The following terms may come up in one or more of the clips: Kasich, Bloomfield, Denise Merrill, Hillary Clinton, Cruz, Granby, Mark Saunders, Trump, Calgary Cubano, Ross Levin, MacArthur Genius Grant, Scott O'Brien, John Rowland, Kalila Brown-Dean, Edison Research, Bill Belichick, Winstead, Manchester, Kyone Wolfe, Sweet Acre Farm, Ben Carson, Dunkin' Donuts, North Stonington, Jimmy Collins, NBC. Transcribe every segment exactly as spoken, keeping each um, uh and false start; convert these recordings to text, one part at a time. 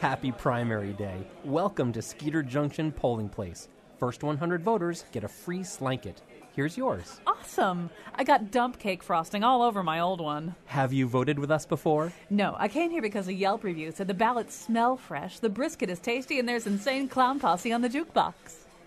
Happy primary day. Welcome to Skeeter Junction Polling Place. First one hundred voters get a free slanket. Here's yours. Awesome. I got dump cake frosting all over my old one. Have you voted with us before? No, I came here because a Yelp review said the ballots smell fresh, the brisket is tasty, and there's insane clown posse on the jukebox.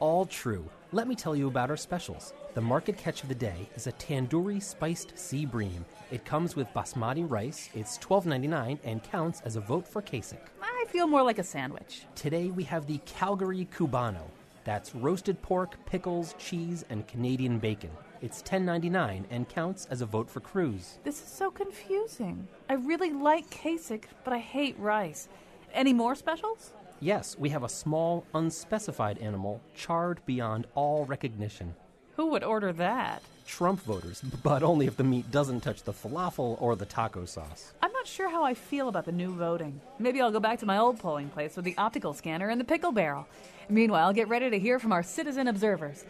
All true. Let me tell you about our specials. The market catch of the day is a tandoori spiced sea bream. It comes with basmati rice, it's twelve ninety-nine, and counts as a vote for Kasich. I feel more like a sandwich. Today we have the Calgary Cubano. That's roasted pork, pickles, cheese, and Canadian bacon. It's ten ninety-nine and counts as a vote for Cruz. This is so confusing. I really like Kasich, but I hate rice. Any more specials? Yes, we have a small, unspecified animal charred beyond all recognition. Who would order that? Trump voters, but only if the meat doesn't touch the falafel or the taco sauce. I'm not sure how I feel about the new voting. Maybe I'll go back to my old polling place with the optical scanner and the pickle barrel. Meanwhile, get ready to hear from our citizen observers.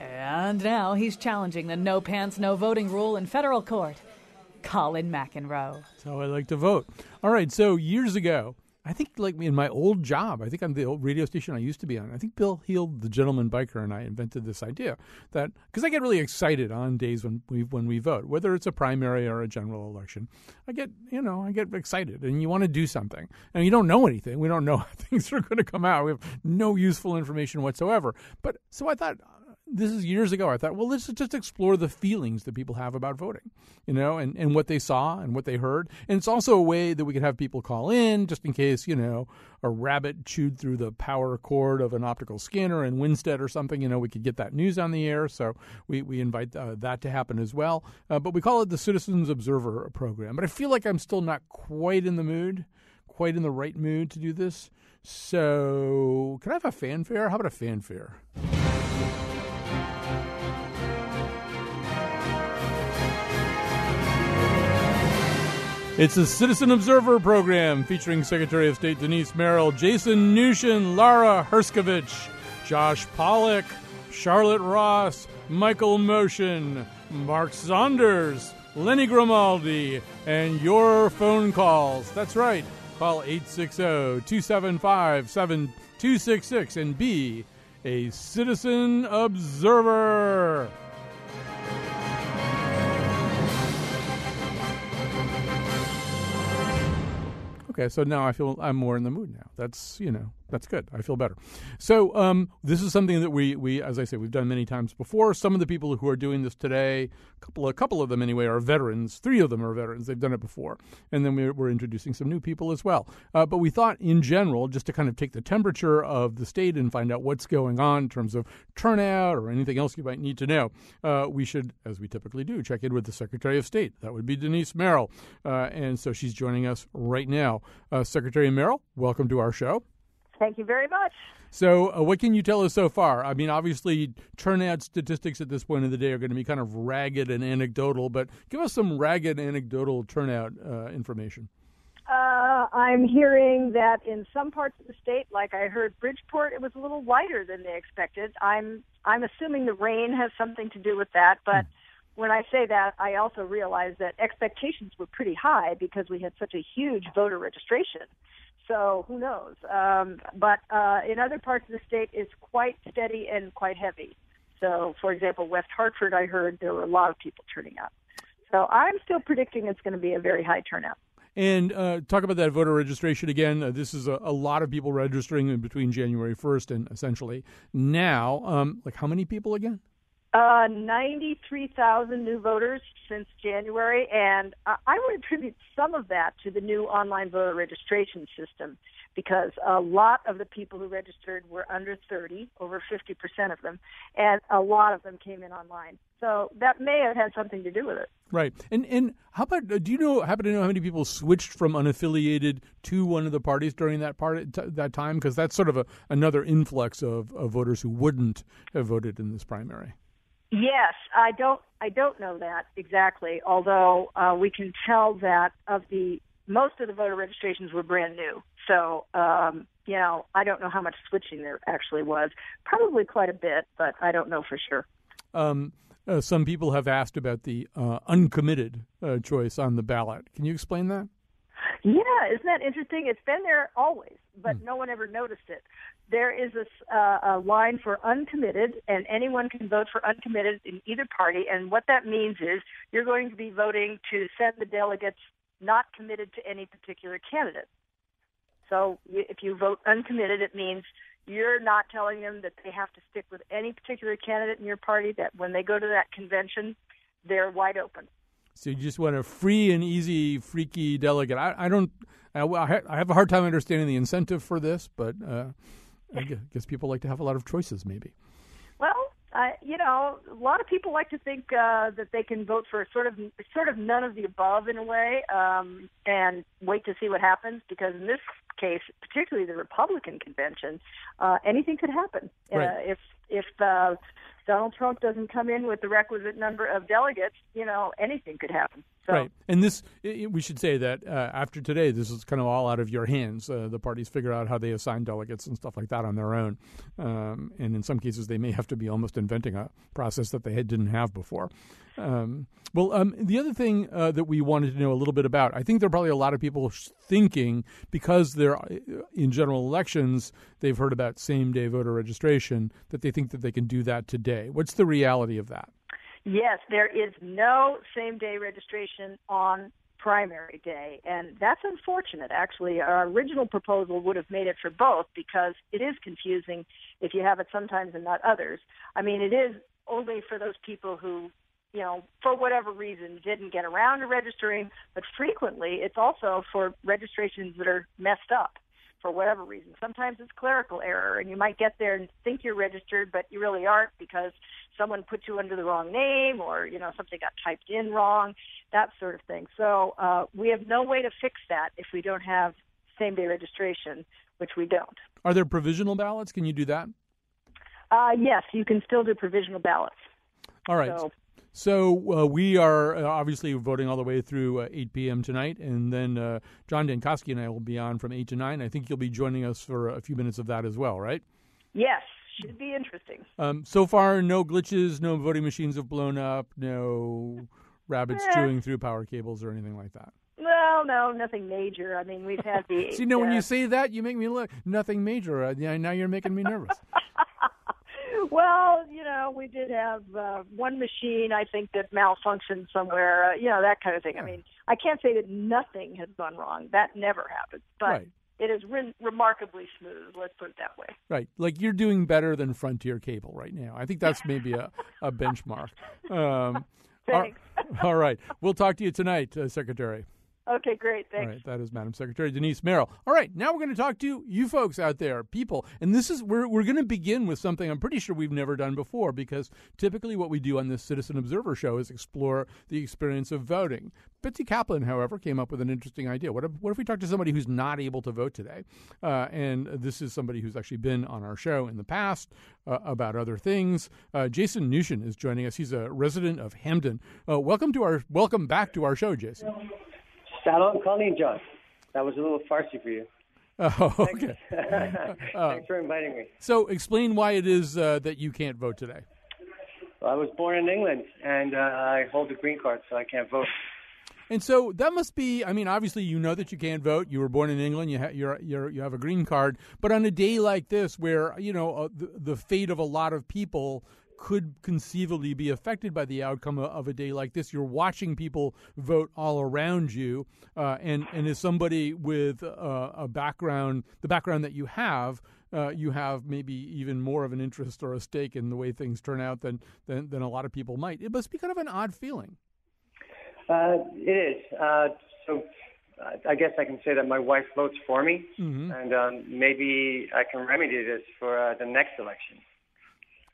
And now he's challenging the no pants, no voting rule in federal court. Colin McEnroe. That's how I like to vote. All right, so years ago, I think like in my old job, I think I'm the old radio station I used to be on. I think Bill Heald, the gentleman biker, and I invented this idea that because I get really excited on days when we when we vote, whether it's a primary or a general election, I get you know I get excited, and you want to do something, and you don't know anything. We don't know how things are going to come out. We have no useful information whatsoever. But so I thought. This is years ago. I thought, well, let's just explore the feelings that people have about voting, you know, and, and what they saw and what they heard. And it's also a way that we could have people call in just in case, you know, a rabbit chewed through the power cord of an optical scanner in Winstead or something. You know, we could get that news on the air. So we, we invite uh, that to happen as well. Uh, but we call it the Citizens Observer Program. But I feel like I'm still not quite in the mood, quite in the right mood to do this. So can I have a fanfare? How about a fanfare? It's the Citizen Observer Program featuring Secretary of State Denise Merrill, Jason Newsham, Lara Herskovich, Josh Pollock, Charlotte Ross, Michael Motion, Mark Saunders, Lenny Grimaldi, and your phone calls. That's right. Call eight six zero, two seven five, seven two six six and be a Citizen Observer. Okay, so now I feel I'm more in the mood now. That's, you know, that's good. I feel better. So um, this is something that we, we, as I say, we've done many times before. Some of the people who are doing this today, a couple, a couple of them anyway, are veterans. Three of them are veterans. They've done it before. And then we're, we're introducing some new people as well. Uh, but we thought in general, just to kind of take the temperature of the state and find out what's going on in terms of turnout or anything else you might need to know, uh, we should, as we typically do, check in with the Secretary of State. That would be Denise Merrill. Uh, and so she's joining us right now. Uh, Secretary Merrill, welcome to our show. Thank you very much. So uh, what can you tell us so far? I mean, obviously, turnout statistics at this point of the day are going to be kind of ragged and anecdotal, but give us some ragged anecdotal turnout uh, information. Uh, I'm hearing that in some parts of the state, like I heard Bridgeport, it was a little lighter than they expected. I'm I'm assuming the rain has something to do with that, but mm. when I say that, I also realize that expectations were pretty high because we had such a huge voter registration. So who knows? Um, but uh, in other parts of the state, it's quite steady and quite heavy. So, for example, West Hartford, I heard there were a lot of people turning up. So I'm still predicting it's going to be a very high turnout. And uh, talk about that voter registration again. Uh, this is a, a lot of people registering in between January first and essentially now. Um, like how many people again? Uh, ninety-three thousand new voters since January, and uh, I would attribute some of that to the new online voter registration system, because a lot of the people who registered were under thirty, over fifty percent of them, and a lot of them came in online. So that may have had something to do with it. Right. And and how about, do you know, happen to know how many people switched from unaffiliated to one of the parties during that part t- that time? Because that's sort of a, another influx of, of voters who wouldn't have voted in this primary. Yes, I don't I don't know that exactly, although uh, we can tell that of the most of the voter registrations were brand new. So, um, you know, I don't know how much switching there actually was. Probably quite a bit, but I don't know for sure. Um, uh, some people have asked about the uh, uncommitted uh, choice on the ballot. Can you explain that? Yeah, isn't that interesting? It's been there always, but hmm. no one ever noticed it. There is a, uh, a line for uncommitted, and anyone can vote for uncommitted in either party. And what that means is you're going to be voting to send the delegates not committed to any particular candidate. So if you vote uncommitted, it means you're not telling them that they have to stick with any particular candidate in your party, that when they go to that convention, they're wide open. So you just want a free and easy, freaky delegate. I, I don't. I, I have a hard time understanding the incentive for this, but uh, I guess people like to have a lot of choices, maybe. Well, uh, you know, a lot of people like to think uh, that they can vote for sort of, sort of none of the above in a way, um, and wait to see what happens. Because in this case, particularly the Republican convention, uh, anything could happen. Right. Uh, if if uh, Donald Trump doesn't come in with the requisite number of delegates, you know, anything could happen. So. Right. And this, it, we should say that uh, after today, this is kind of all out of your hands. Uh, the parties figure out how they assign delegates and stuff like that on their own. Um, and in some cases, they may have to be almost inventing a process that they had, didn't have before. Um, well, um, the other thing uh, that we wanted to know a little bit about, I think there are probably a lot of people thinking, because they're in general elections, they've heard about same-day voter registration, that they think that they can do that today. What's the reality of that? Yes, there is no same-day registration on primary day, and that's unfortunate, actually. Our original proposal would have made it for both, because it is confusing if you have it sometimes and not others. I mean, it is only for those people who, you know, for whatever reason, didn't get around to registering, but frequently it's also for registrations that are messed up for whatever reason. Sometimes it's clerical error, and you might get there and think you're registered, but you really aren't, because someone put you under the wrong name, or, you know, something got typed in wrong, that sort of thing. So uh, we have no way to fix that if we don't have same-day registration, which we don't. Are there provisional ballots? Can you do that? Uh, yes, you can still do provisional ballots. All right. So, So uh, we are uh, obviously voting all the way through uh, eight p.m. tonight, and then uh, John Dankosky and I will be on from eight to nine. I think you'll be joining us for a few minutes of that as well, right? Yes. Should be interesting. Um, so far, no glitches, no voting machines have blown up, no rabbits eh. chewing through power cables or anything like that. Well, no, nothing major. I mean, we've had the... See, no, uh, when you say that, you make me look. Nothing major. Uh, now you're making me nervous. Well, you know, we did have uh, one machine, I think, that malfunctioned somewhere, uh, you know, that kind of thing. Yeah. I mean, I can't say that nothing has gone wrong. That never happens. But right. It is re- remarkably smooth, let's put it that way. Right. Like, you're doing better than Frontier Cable right now. I think that's maybe a, a benchmark. Um, Thanks. All, all right. We'll talk to you tonight, uh, Secretary. Okay, great. Thanks. All right, that is Madam Secretary Denise Merrill. All right, now we're going to talk to you folks out there, people. And this is we're we're going to begin with something I'm pretty sure we've never done before, because typically what we do on this Citizen Observer show is explore the experience of voting. Betsy Kaplan, however, came up with an interesting idea. What if, what if we talk to somebody who's not able to vote today? Uh, and this is somebody who's actually been on our show in the past uh, about other things. Uh, Jason Newsham is joining us. He's a resident of Hamden. Uh, welcome to our welcome back to our show, Jason. Salam, Colleen, John. That was a little farsi for you. Oh, okay. Thanks, uh, Thanks for inviting me. So explain why it is uh, that you can't vote today. Well, I was born in England, and uh, I hold a green card, so I can't vote. And so that must be, I mean, obviously you know that you can't vote. You were born in England. You, ha- you're, you're, you have a green card. But on a day like this where, you know, uh, the, the fate of a lot of people could conceivably be affected by the outcome of a day like this. You're watching people vote all around you, uh, and, and as somebody with a, a background, the background that you have, uh, you have maybe even more of an interest or a stake in the way things turn out than, than, than a lot of people might. It must be kind of an odd feeling. Uh, it is. Uh, so I guess I can say that my wife votes for me, mm-hmm. and um, maybe I can remedy this for uh, the next election.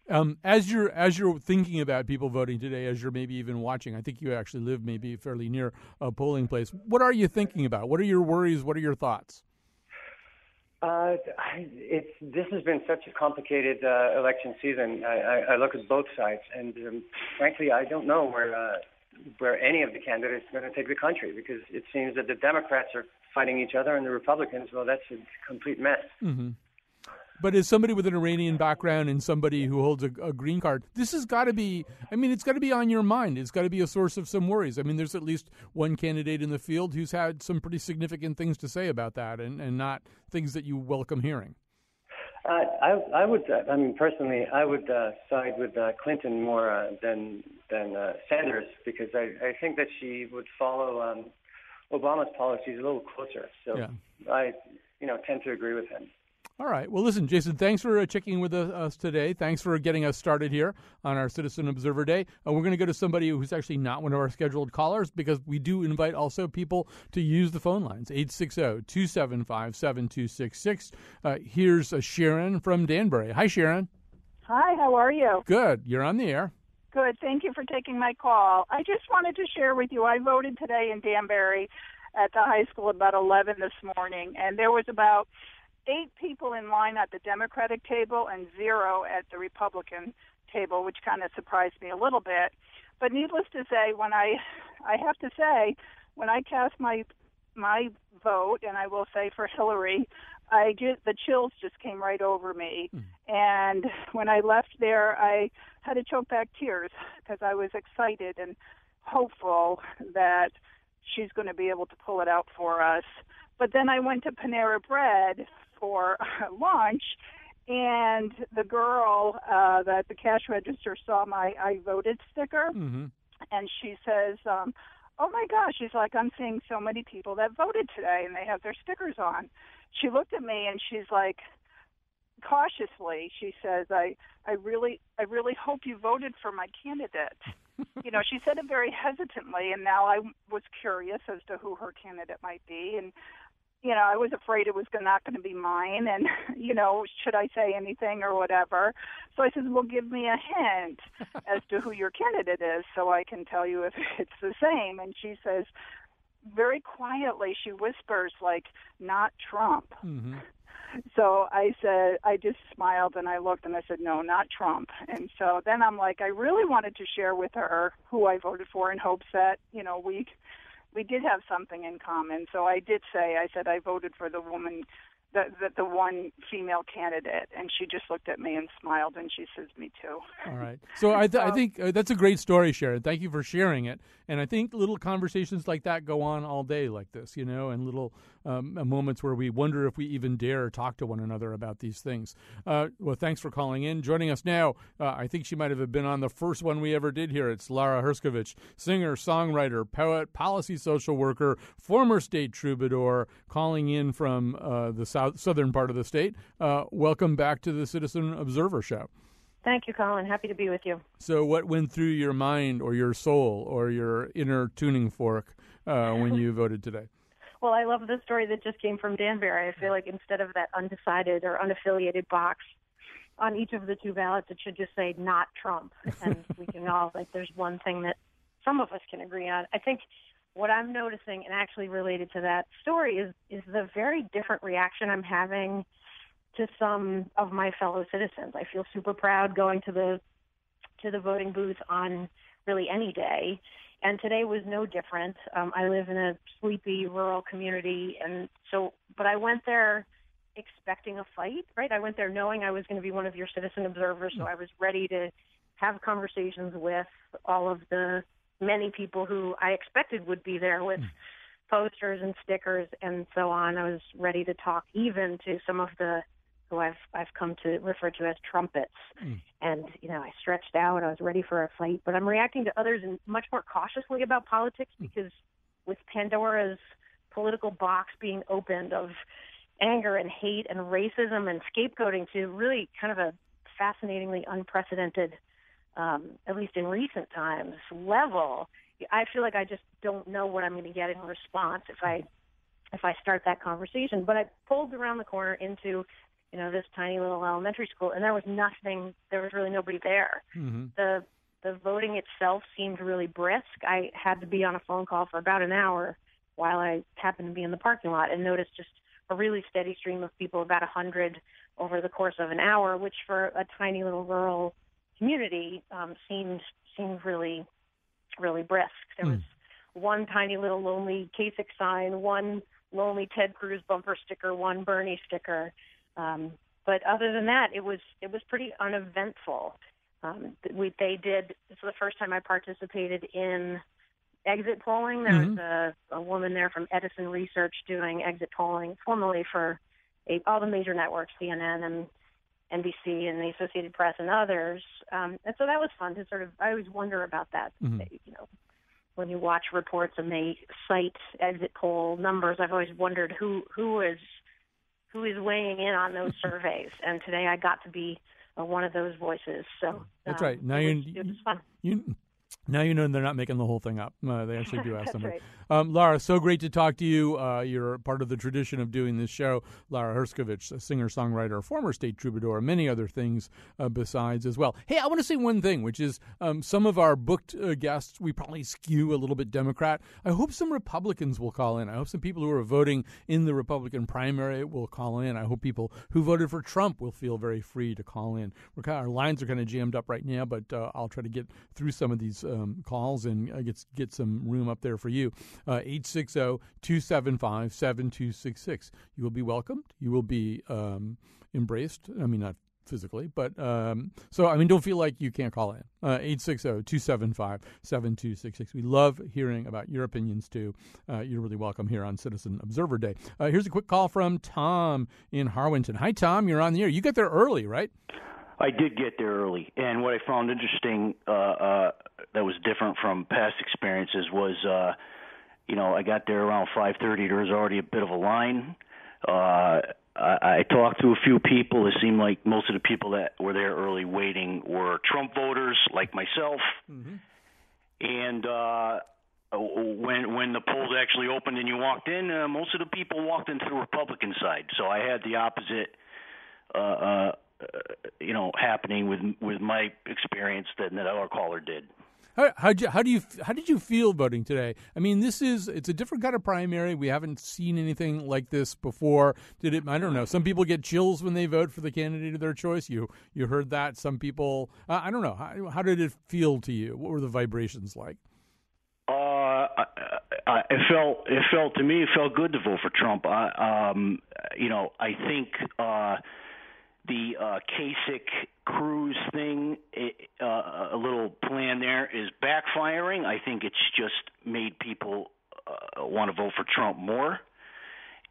Um, as you're as you're thinking about people voting today, as you're maybe even watching, I think you actually live maybe fairly near a polling place. What are you thinking about? What are your worries? What are your thoughts? Uh, it's, this has been such a complicated uh, election season. I, I, I look at both sides, and um, frankly, I don't know where uh, where any of the candidates are going to take the country, because it seems that the Democrats are fighting each other and the Republicans, well, that's a complete mess. Mm-hmm. But as somebody with an Iranian background and somebody who holds a, a green card, this has got to be, I mean, it's got to be on your mind. It's got to be a source of some worries. I mean, there's at least one candidate in the field who's had some pretty significant things to say about that, and, and not things that you welcome hearing. Uh, I, I would, uh, I mean, personally, I would uh, side with uh, Clinton more uh, than than uh, Sanders, because I, I think that she would follow um, Obama's policies a little closer. So yeah. I, you know, tend to agree with him. All right. Well, listen, Jason, thanks for uh, checking with us, us today. Thanks for getting us started here on our Citizen Observer Day. Uh, we're going to go to somebody who's actually not one of our scheduled callers, because we do invite also people to use the phone lines, eight six zero, two seven five, seven two six six. Uh, here's uh, Sharon from Danbury. Hi, Sharon. Hi, how are you? Good. You're on the air. Good. Thank you for taking my call. I just wanted to share with you, I voted today in Danbury at the high school about eleven this morning, and there was about eight people in line at the Democratic table and zero at the Republican table, which kind of surprised me a little bit. But needless to say, when I, I have to say, when I cast my my vote, and I will say for Hillary, I just, the chills just came right over me. Mm. And when I left there, I had to choke back tears, because I was excited and hopeful that she's going to be able to pull it out for us. But then I went to Panera Bread for lunch, and the girl uh, that the cash register saw my I voted sticker, mm-hmm. and she says, um, oh, my gosh, she's like, I'm seeing so many people that voted today, and they have their stickers on. She looked at me, and she's like, cautiously, she says, I, I really I really hope you voted for my candidate. You know, she said it very hesitantly, and now I was curious as to who her candidate might be, and you know, I was afraid it was not going to be mine, and, you know, should I say anything or whatever? So I said, well, give me a hint as to who your candidate is so I can tell you if it's the same. And she says, very quietly, she whispers, like, not Trump. Mm-hmm. So I said, I just smiled, and I looked, and I said, no, not Trump. And so then I'm like, I really wanted to share with her who I voted for in hopes that, you know, we We did have something in common, so I did say, I said I voted for the woman, the, the, the one female candidate, and she just looked at me and smiled, and she says, me too. All right. So I, th- so, I think uh, that's a great story, Sharon. Thank you for sharing it. And I think little conversations like that go on all day like this, you know, and little um, moments where we wonder if we even dare talk to one another about these things. Uh, well, thanks for calling in. Joining us now, uh, I think she might have been on the first one we ever did here. It's Lara Herskovich, singer, songwriter, poet, policy social worker, former state troubadour, calling in from uh, the south, southern part of the state. Uh, welcome back to the Citizen Observer Show. Thank you, Colin. Happy to be with you. So what went through your mind or your soul or your inner tuning fork uh, when you voted today? Well, I love the story that just came from Danbury. I feel like instead of that undecided or unaffiliated box on each of the two ballots, it should just say not Trump. And we can all, like, there's one thing that some of us can agree on. I think what I'm noticing, and actually related to that story, is is the very different reaction I'm having to some of my fellow citizens. I feel super proud going to the to the voting booth on really any day, and today was no different. Um, I live in a sleepy rural community, and so, but I went there expecting a fight, right? I went there knowing I was going to be one of your citizen observers, so I was ready to have conversations with all of the many people who I expected would be there with posters and stickers and so on. I was ready to talk even to some of the who I've I've come to refer to as trumpets. Mm. And, you know, I stretched out. I was ready for a fight. But I'm reacting to others and much more cautiously about politics, because with Pandora's political box being opened of anger and hate and racism and scapegoating to really kind of a fascinatingly unprecedented, um, at least in recent times, level, I feel like I just don't know what I'm going to get in response if I if I start that conversation. But I pulled around the corner into, you know, this tiny little elementary school, and there was nothing, there was really nobody there. Mm-hmm. The the voting itself seemed really brisk. I had to be on a phone call for about an hour while I happened to be in the parking lot and noticed just a really steady stream of people, about one hundred over the course of an hour, which for a tiny little rural community um, seemed seemed really, really brisk. There mm. was one tiny little lonely Kasich sign, one lonely Ted Cruz bumper sticker, one Bernie sticker. Um, but other than that, it was it was pretty uneventful. Um, we they did. This was the first time I participated in exit polling. There mm-hmm. was a, a woman there from Edison Research doing exit polling formerly for a, all the major networks, C N N and N B C and the Associated Press and others. Um, and so that was fun to sort of. I always wonder about that. Mm-hmm. You know, when you watch reports and they cite exit poll numbers, I've always wondered who who is who is weighing in on those surveys. And today I got to be uh, one of those voices. So that's um, right. Now it was, you it was fun. You, Now you know they're not making the whole thing up. Uh, they actually do ask somebody. Right. Um, Lara, so great to talk to you. Uh, you're part of the tradition of doing this show. Lara Herskovich, a singer-songwriter, former state troubadour, many other things uh, besides as well. Hey, I want to say one thing, which is um, some of our booked uh, guests, we probably skew a little bit Democrat. I hope some Republicans will call in. I hope some people who are voting in the Republican primary will call in. I hope people who voted for Trump will feel very free to call in. We're kind of, our lines are kind of jammed up right now, but uh, I'll try to get through some of these Um, calls and uh, get, get some room up there for you. Uh, eight six zero, two seven five, seven two six six. You will be welcomed. You will be um, embraced. I mean, not physically, but um, so, I mean, don't feel like you can't call in. Uh, eight six zero, two seven five, seven two six six. We love hearing about your opinions, too. Uh, you're really welcome here on Citizen Observer Day. Uh, here's a quick call from Tom in Harwinton. Hi, Tom. You're on the air. You got there early, right? I did get there early, and what I found interesting uh, uh, that was different from past experiences was, uh, you know, I got there around five thirty. There was already a bit of a line. Uh, I, I talked to a few people. It seemed like most of the people that were there early waiting were Trump voters like myself. Mm-hmm. And uh, when when the polls actually opened and you walked in, uh, most of the people walked into the Republican side. So I had the opposite uh, uh Uh, you know, happening with with my experience that another caller did. How how'd you, how do you how did you feel voting today? I mean, this is it's a different kind of primary. We haven't seen anything like this before. Did it? I don't know. Some people get chills when they vote for the candidate of their choice. You you heard that? Some people. Uh, I don't know. How, how did it feel to you? What were the vibrations like? Uh, I, I, it felt it felt to me it felt good to vote for Trump. I, um, you know, I think. Uh, The uh, Kasich Cruz thing, it, uh, a little plan there is backfiring. I think it's just made people uh, want to vote for Trump more.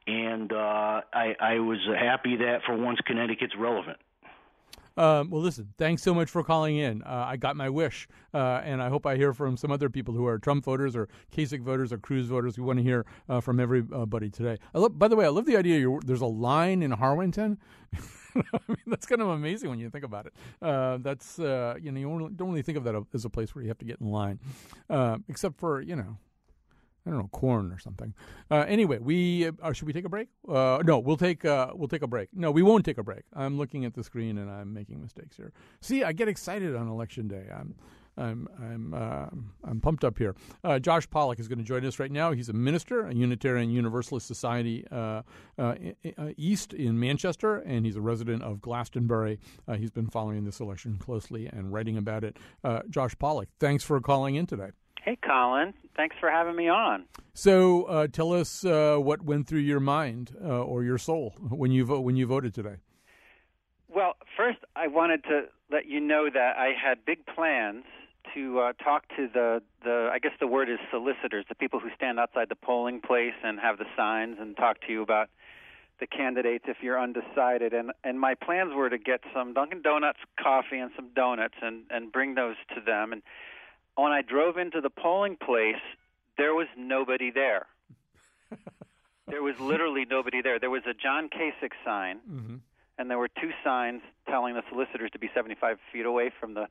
And uh, I, I was happy that for once Connecticut's relevant. Um, well, listen, thanks so much for calling in. Uh, I got my wish, uh, and I hope I hear from some other people who are Trump voters or Kasich voters or Cruz voters. We want to hear uh, from everybody today. I love, by the way, I love the idea you're, there's a line in Harwinton. I mean, that's kind of amazing when you think about it. Uh, that's, uh, you know, you don't really think of that as a place where you have to get in line, uh, except for, you know. I don't know, corn or something. Uh, anyway, we uh, should we take a break? Uh, no, we'll take uh, we'll take a break. No, we won't take a break. I'm looking at the screen and I'm making mistakes here. See, I get excited on election day. I'm I'm I'm uh, I'm pumped up here. Uh, Josh Pollock is going to join us right now. He's a minister, a Unitarian Universalist Society uh, uh, East in Manchester, and he's a resident of Glastonbury. Uh, he's been following this election closely and writing about it. Uh, Josh Pollock, thanks for calling in today. Hey, Colin. Thanks for having me on. So, uh, tell us uh, what went through your mind uh, or your soul when you vo- when you voted today. Well, first, I wanted to let you know that I had big plans to uh, talk to the, the, I guess the word is solicitors, the people who stand outside the polling place and have the signs and talk to you about the candidates if you're undecided. And, and my plans were to get some Dunkin' Donuts coffee and some donuts and, and bring those to them. And when I drove into the polling place, there was nobody there. There was literally nobody there. There was a John Kasich sign, mm-hmm. and there were two signs telling the solicitors to be seventy-five feet away from the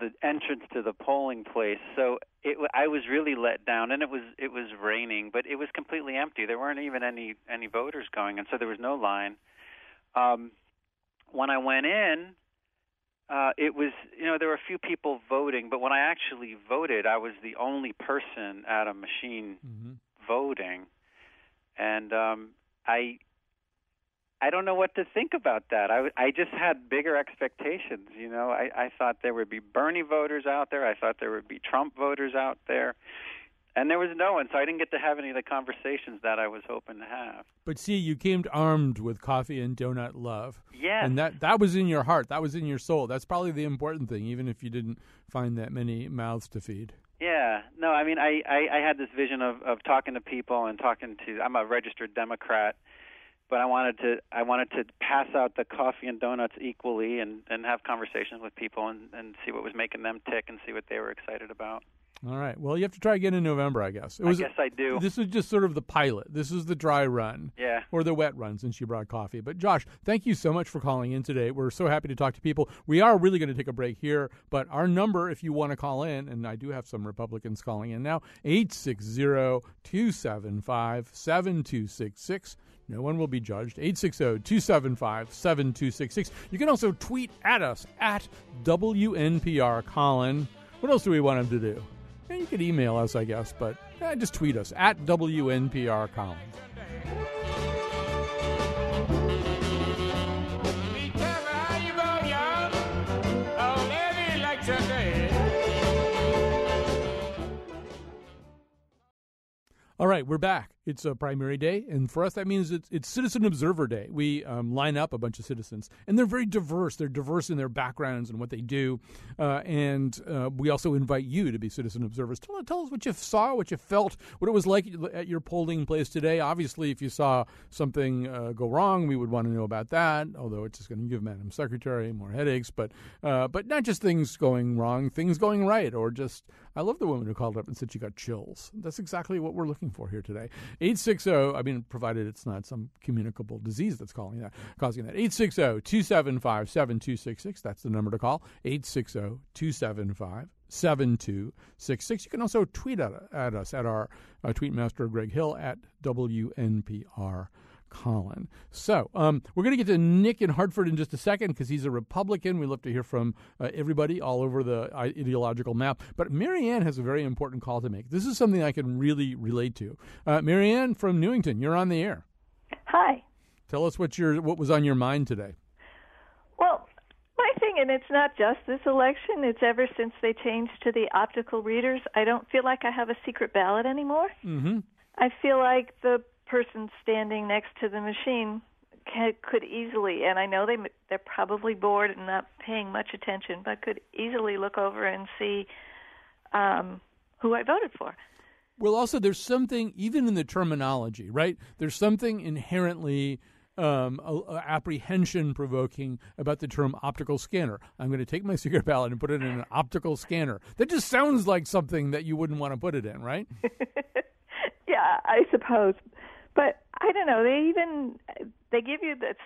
the entrance to the polling place. So it, I was really let down, and it was it was raining, but it was completely empty. There weren't even any any voters going, and so there was no line. Um, when I went in, uh, it was you know there were a few people voting, but when I actually voted, I was the only person at a machine mm-hmm. voting, and um, I. I don't know what to think about that. I, I just had bigger expectations, you know. I, I thought there would be Bernie voters out there. I thought there would be Trump voters out there. And there was no one, so I didn't get to have any of the conversations that I was hoping to have. But see, you came armed with coffee and donut love. Yes. And that, that was in your heart. That was in your soul. That's probably the important thing, even if you didn't find that many mouths to feed. Yeah. No, I mean, I, I, I had this vision of, of talking to people and talking to – I'm a registered Democrat. But I wanted to I wanted to pass out the coffee and donuts equally and, and have conversations with people and, and see what was making them tick and see what they were excited about. All right. Well, you have to try again in November, I guess. It was, I guess I do. This was just sort of the pilot. This is the dry run. Yeah. Or the wet run since you brought coffee. But, Josh, thank you so much for calling in today. We're so happy to talk to people. We are really going to take a break here. But our number, if you want to call in, and I do have some Republicans calling in now, eight six zero, two seven five, seven two six six. No one will be judged. eight six zero, two seven five, seven two six six. You can also tweet at us at W N P R Colin. What else do we want him to do? You could email us, I guess, but eh, just tweet us at W N P R Colin. All right, we're back. It's a primary day, and for us that means it's, it's Citizen Observer Day. We um, line up a bunch of citizens, and they're very diverse. They're diverse in their backgrounds and what they do, uh, and uh, we also invite you to be citizen observers. Tell, tell us what you saw, what you felt, what it was like at your polling place today. Obviously, if you saw something uh, go wrong, we would want to know about that, although it's just going to give Madam Secretary more headaches, but, uh, but not just things going wrong, things going right, or just, I love the woman who called up and said she got chills. That's exactly what we're looking for here today. eight six zero, I mean, provided it's not some communicable disease that's calling that, causing that. eight six zero, two seven five, seven two six six. That's the number to call, eight six zero, two seven five, seven two six six. You can also tweet at, at us at our uh, tweet master, Greg Hill, at W N P R Colin. So um, we're going to get to Nick in Hartford in just a second because he's a Republican. We love to hear from uh, everybody all over the ideological map. But Marianne has a very important call to make. This is something I can really relate to. Uh, Marianne from Newington, you're on the air. Hi. Tell us what your what was on your mind today. Well, my thing, and it's not just this election, it's ever since they changed to the optical readers, I don't feel like I have a secret ballot anymore. Mm-hmm. I feel like the person standing next to the machine can, could easily, and I know they, they're probably bored and not paying much attention, but could easily look over and see um, who I voted for. Well, also, there's something, even in the terminology, right? There's something inherently Um, uh, apprehension-provoking about the term optical scanner. I'm going to take my secret ballot and put it in an optical scanner. That just sounds like something that you wouldn't want to put it in, right? Yeah, I suppose. But I don't know. They even they give you this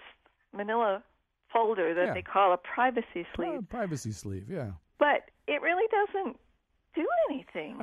manila folder that yeah. they call a privacy sleeve. Uh, privacy sleeve, yeah. But it really doesn't do anything.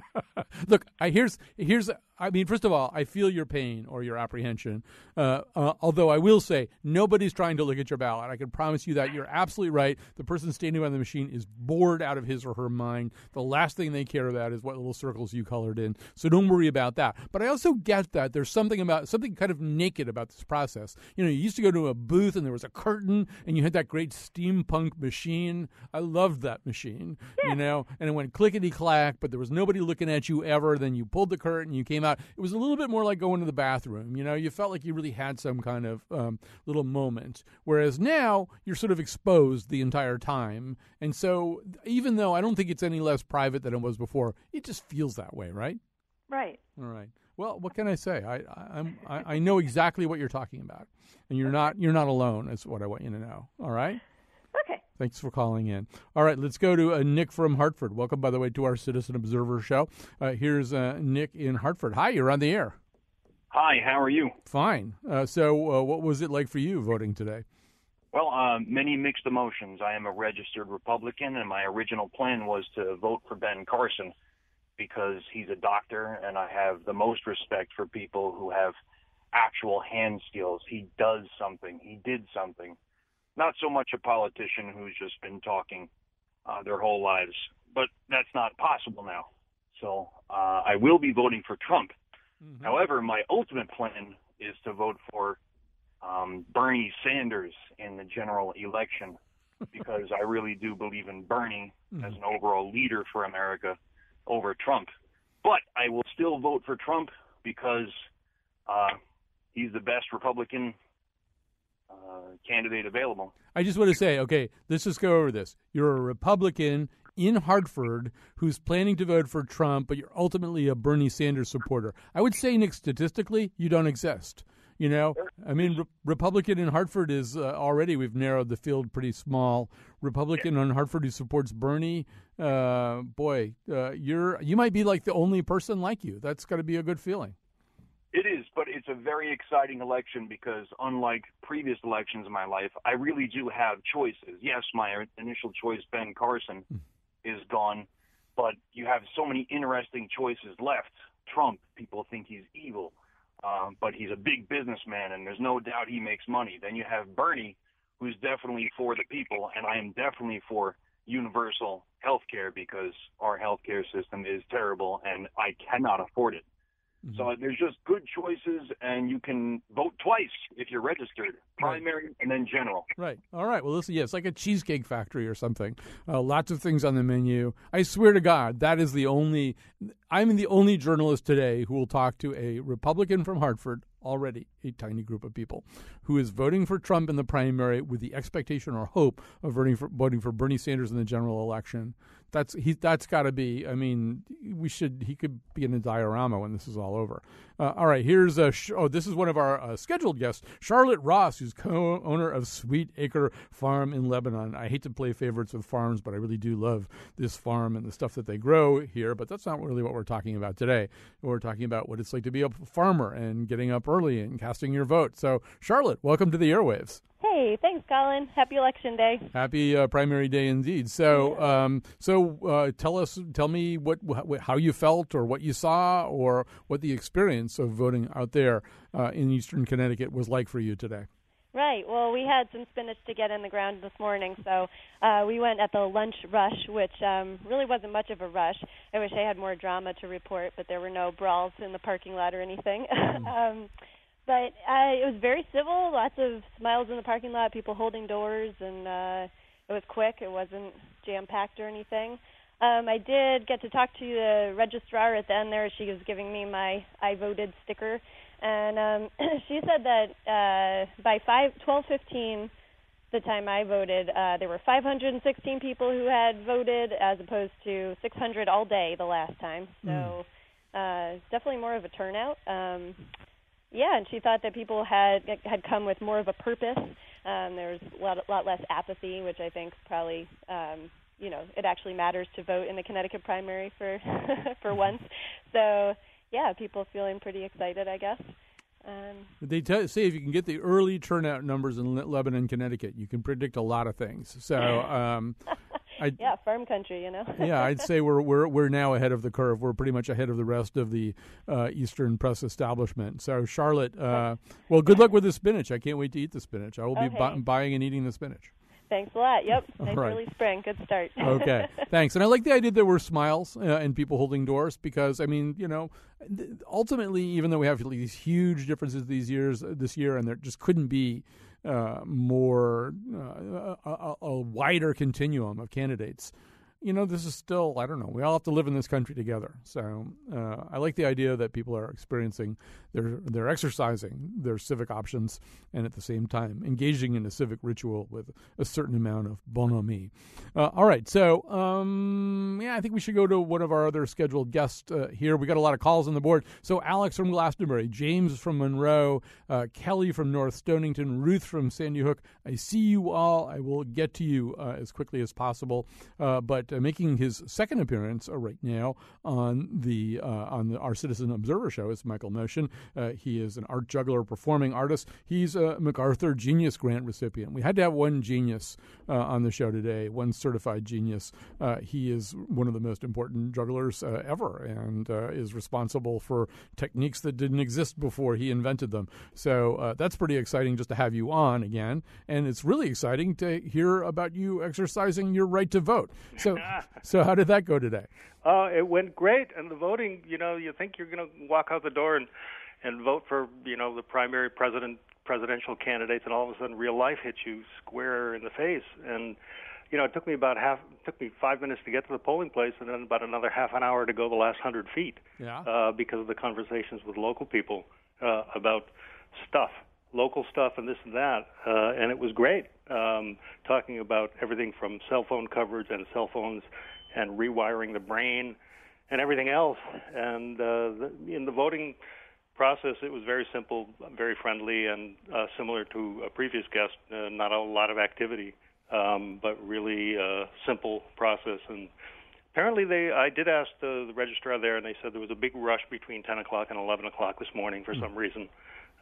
Look, I here's here's I mean, first of all, I feel your pain or your apprehension. Uh, uh, although I will say nobody's trying to look at your ballot. I can promise you that. You're absolutely right. The person standing by the machine is bored out of his or her mind. The last thing they care about is what little circles you colored in. So don't worry about that. But I also get that there's something about something kind of naked about this process. You know, you used to go to a booth and there was a curtain and you had that great steampunk machine. I loved that machine, yeah. you know, and it went clickety clack, but there was nobody looking at you ever. Then you pulled the curtain, you came out. It was a little bit more like going to the bathroom. You know, you felt like you really had some kind of um, little moment, whereas now you're sort of exposed the entire time. And so even though I don't think it's any less private than it was before, it just feels that way, right? Right. All right. Well, what can I say? I I, I'm, I, I know exactly what you're talking about, and you're not you're not alone is what I want you to know. All right? Okay. Thanks for calling in. All right, let's go to uh, Nick from Hartford. Welcome, by the way, to our Citizen Observer show. Uh, here's uh, Nick in Hartford. Hi, you're on the air. Hi, how are you? Fine. Uh, so uh, what was it like for you voting today? Well, uh, many mixed emotions. I am a registered Republican, and my original plan was to vote for Ben Carson because he's a doctor, and I have the most respect for people who have actual hand skills. He does something. He did something. Not so much a politician who's just been talking uh, their whole lives, but that's not possible now. So uh, I will be voting for Trump. Mm-hmm. However, my ultimate plan is to vote for Um, Bernie Sanders in the general election, because I really do believe in Bernie as an overall leader for America over Trump. But I will still vote for Trump because uh, he's the best Republican uh, candidate available. I just want to say, okay, let's just go over this. You're a Republican in Hartford who's planning to vote for Trump, but you're ultimately a Bernie Sanders supporter. I would say, Nick, statistically, you don't exist. You know, I mean, re- Republican in Hartford is uh, already, we've narrowed the field pretty small. Republican yeah. in Hartford who supports Bernie, uh, boy, uh, you're you might be like the only person like you. That's got to be a good feeling. It is, but it's a very exciting election because unlike previous elections in my life, I really do have choices. Yes, my initial choice, Ben Carson, is gone, but you have so many interesting choices left. Trump, people think he's evil. Um, but he's a big businessman, and there's no doubt he makes money. Then you have Bernie, who's definitely for the people, and I am definitely for universal health care because our health care system is terrible, and I cannot afford it. Mm-hmm. So there's just good choices, and you can vote twice if you're registered, primary right. and then general. Right. All right. Well, listen, yeah, it's like a Cheesecake Factory or something. Uh, lots of things on the menu. I swear to God, that is the only – I'm the only journalist today who will talk to a Republican from Hartford, already a tiny group of people, who is voting for Trump in the primary with the expectation or hope of voting for, voting for Bernie Sanders in the general election. That's he. That's got to be. I mean, we should. He could be in a diorama when this is all over. Uh, all right. Here's a. Sh- oh, this is one of our uh, scheduled guests, Charlotte Ross, who's co-owner of Sweet Acre Farm in Lebanon. I hate to play favorites with farms, but I really do love this farm and the stuff that they grow here. But that's not really what we're talking about today. We're talking about what it's like to be a farmer and getting up early and casting your vote. So, Charlotte, welcome to the airwaves. Hey, thanks, Colin. Happy election day. Happy uh, primary day indeed. So, um, so uh, tell us, tell me what, wh- how you felt, or what you saw, or what the experience of voting out there uh, in Eastern Connecticut was like for you today. Right. Well, we had some spinach to get in the ground this morning, so uh, we went at the lunch rush, which um, really wasn't much of a rush. I wish I had more drama to report, but there were no brawls in the parking lot or anything. Mm. um, But uh, it was very civil, lots of smiles in the parking lot, people holding doors, and uh, it was quick. It wasn't jam-packed or anything. Um, I did get to talk to the registrar at the end there. She was giving me my I voted sticker, and um, she said that uh, by twelve fifteen, the time I voted, uh, there were five hundred sixteen people who had voted as opposed to six hundred all day the last time. So uh, definitely more of a turnout. Um Yeah, and she thought that people had had come with more of a purpose. Um, there was a lot, lot less apathy, which I think probably, um, you know, it actually matters to vote in the Connecticut primary for for once. So, yeah, people feeling pretty excited, I guess. Um, they t- say if you can get the early turnout numbers in Le- Lebanon, Connecticut, you can predict a lot of things. So. Um, I'd, yeah, farm country, you know. yeah, I'd say we're we're we're now ahead of the curve. We're pretty much ahead of the rest of the uh, Eastern press establishment. So, Charlotte, uh, well, good luck with the spinach. I can't wait to eat the spinach. I will okay. be bu- buying and eating the spinach. Thanks a lot. Yep. Nice right. early spring. Good start. Okay. Thanks. And I like the idea that there were smiles uh, and people holding doors because, I mean, you know, ultimately, even though we have these huge differences these years, this year, and there just couldn't be Uh, more uh, a, a wider continuum of candidates. You know, this is still, I don't know, we all have to live in this country together. So uh, I like the idea that people are experiencing, they're, they're exercising their civic options and at the same time engaging in a civic ritual with a certain amount of bonhomie. Uh, all right. So, um, yeah, I think we should go to one of our other scheduled guests uh, here. We got a lot of calls on the board. So Alex from Glastonbury, James from Monroe, uh, Kelly from North Stonington, Ruth from Sandy Hook. I see you all. I will get to you uh, as quickly as possible. Uh, but But uh, making his second appearance uh, right now on the uh, on the Our Citizen Observer show is Michael Motion. Uh, he is an art juggler, performing artist. He's a MacArthur Genius Grant recipient. We had to have one genius uh, on the show today, one certified genius. Uh, he is one of the most important jugglers uh, ever, and uh, is responsible for techniques that didn't exist before he invented them. So uh, that's pretty exciting just to have you on again. And it's really exciting to hear about you exercising your right to vote. So so how did that go today? Oh, uh, it went great. And the voting, you know, you think you're going to walk out the door and, and vote for, you know, the primary president, presidential candidates, and all of a sudden real life hits you square in the face. And, you know, it took me about half, it took me five minutes to get to the polling place and then about another half an hour to go the last hundred feet yeah. uh, because of the conversations with local people uh, about stuff. Local stuff and this and that, uh, and it was great um, talking about everything from cell phone coverage and cell phones and rewiring the brain and everything else. And uh, the, in the voting process, it was very simple, very friendly, and uh, similar to a previous guest, uh, not a lot of activity, um, but really uh, simple process. And apparently, they. I did ask the, the registrar there, and they said there was a big rush between ten o'clock and eleven o'clock this morning for mm-hmm. some reason.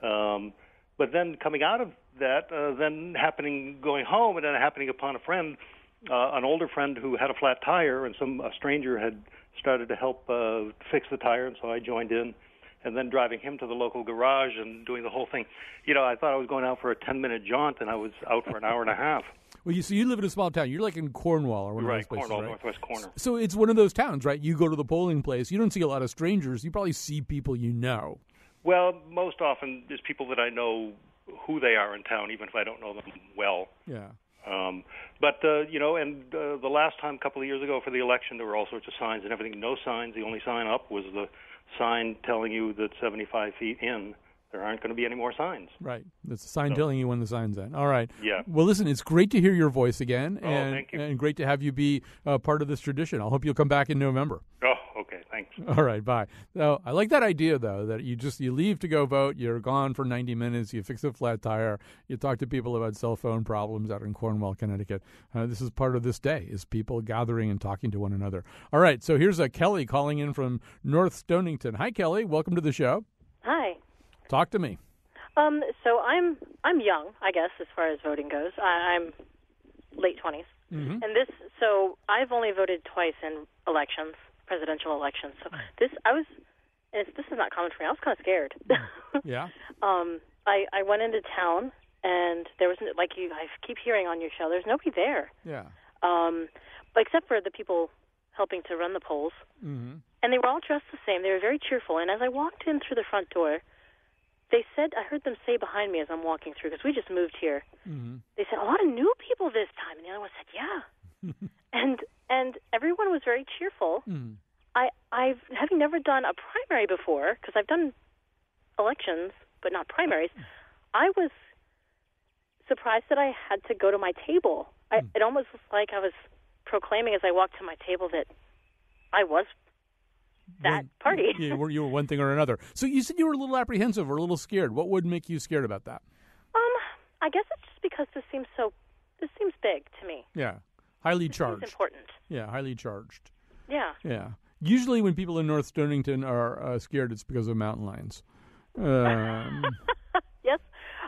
Um, But then coming out of that, uh, then happening going home and then happening upon a friend, uh, an older friend who had a flat tire, and some a stranger had started to help uh, fix the tire, and so I joined in. And then driving him to the local garage and doing the whole thing. You know, I thought I was going out for a ten-minute jaunt, and I was out for an hour and a half. Well, you see, so you live in a small town. You're like in Cornwall or one right, of those places, Cornwall, right? Northwest corner. So it's one of those towns, right? You go to the polling place. You don't see a lot of strangers. You probably see people you know. Well, most often there's people that I know who they are in town, even if I don't know them well. Yeah. Um, but, uh, you know, and uh, the last time, a couple of years ago for the election, there were all sorts of signs and everything. No signs. The only sign up was the sign telling you that seventy-five feet in, there aren't going to be any more signs. Right. It's a sign so. telling you when the sign's in. All right. Yeah. Well, listen, it's great to hear your voice again. And, oh, thank you. And great to have you be uh, part of this tradition. I hope you'll come back in November. Oh. Okay, thanks. All right, bye. So I like that idea, though, that you just you leave to go vote, you're gone for ninety minutes, you fix a flat tire, you talk to people about cell phone problems out in Cornwall, Connecticut. Uh, this is part of this day, is people gathering and talking to one another. All right, so here's a Kelly calling in from North Stonington. Hi, Kelly. Welcome to the show. Hi. Talk to me. Um. So I'm I'm young, I guess, as far as voting goes. I, I'm late twenties. Mm-hmm. And this, so I've only voted twice in elections. Presidential election. So this, I was, and it's, this is not common for me. I was kind of scared. Yeah. um, I, I went into town and there was, like you, I keep hearing on your show, there's nobody there. Yeah. Um, but except for the people helping to run the polls. Mm-hmm. And they were all dressed the same. They were very cheerful. And as I walked in through the front door, they said, I heard them say behind me as I'm walking through, because we just moved here. Mm-hmm. They said, a lot of new people this time. And the other one said, yeah. and And everyone was very cheerful. Mm. I, I've having never done a primary before, because I've done elections, but not primaries, I was surprised that I had to go to my table. I, mm. It almost was like I was proclaiming as I walked to my table that I was that one, party. Yeah, you were one thing or another. So you said you were a little apprehensive or a little scared. What would make you scared about that? Um, I guess it's just because this seems so, this seems big to me. Yeah. Highly charged. It's important. Yeah, highly charged. Yeah. Yeah. Usually when people in North Stonington are uh, scared, it's because of mountain lions. Um, yes.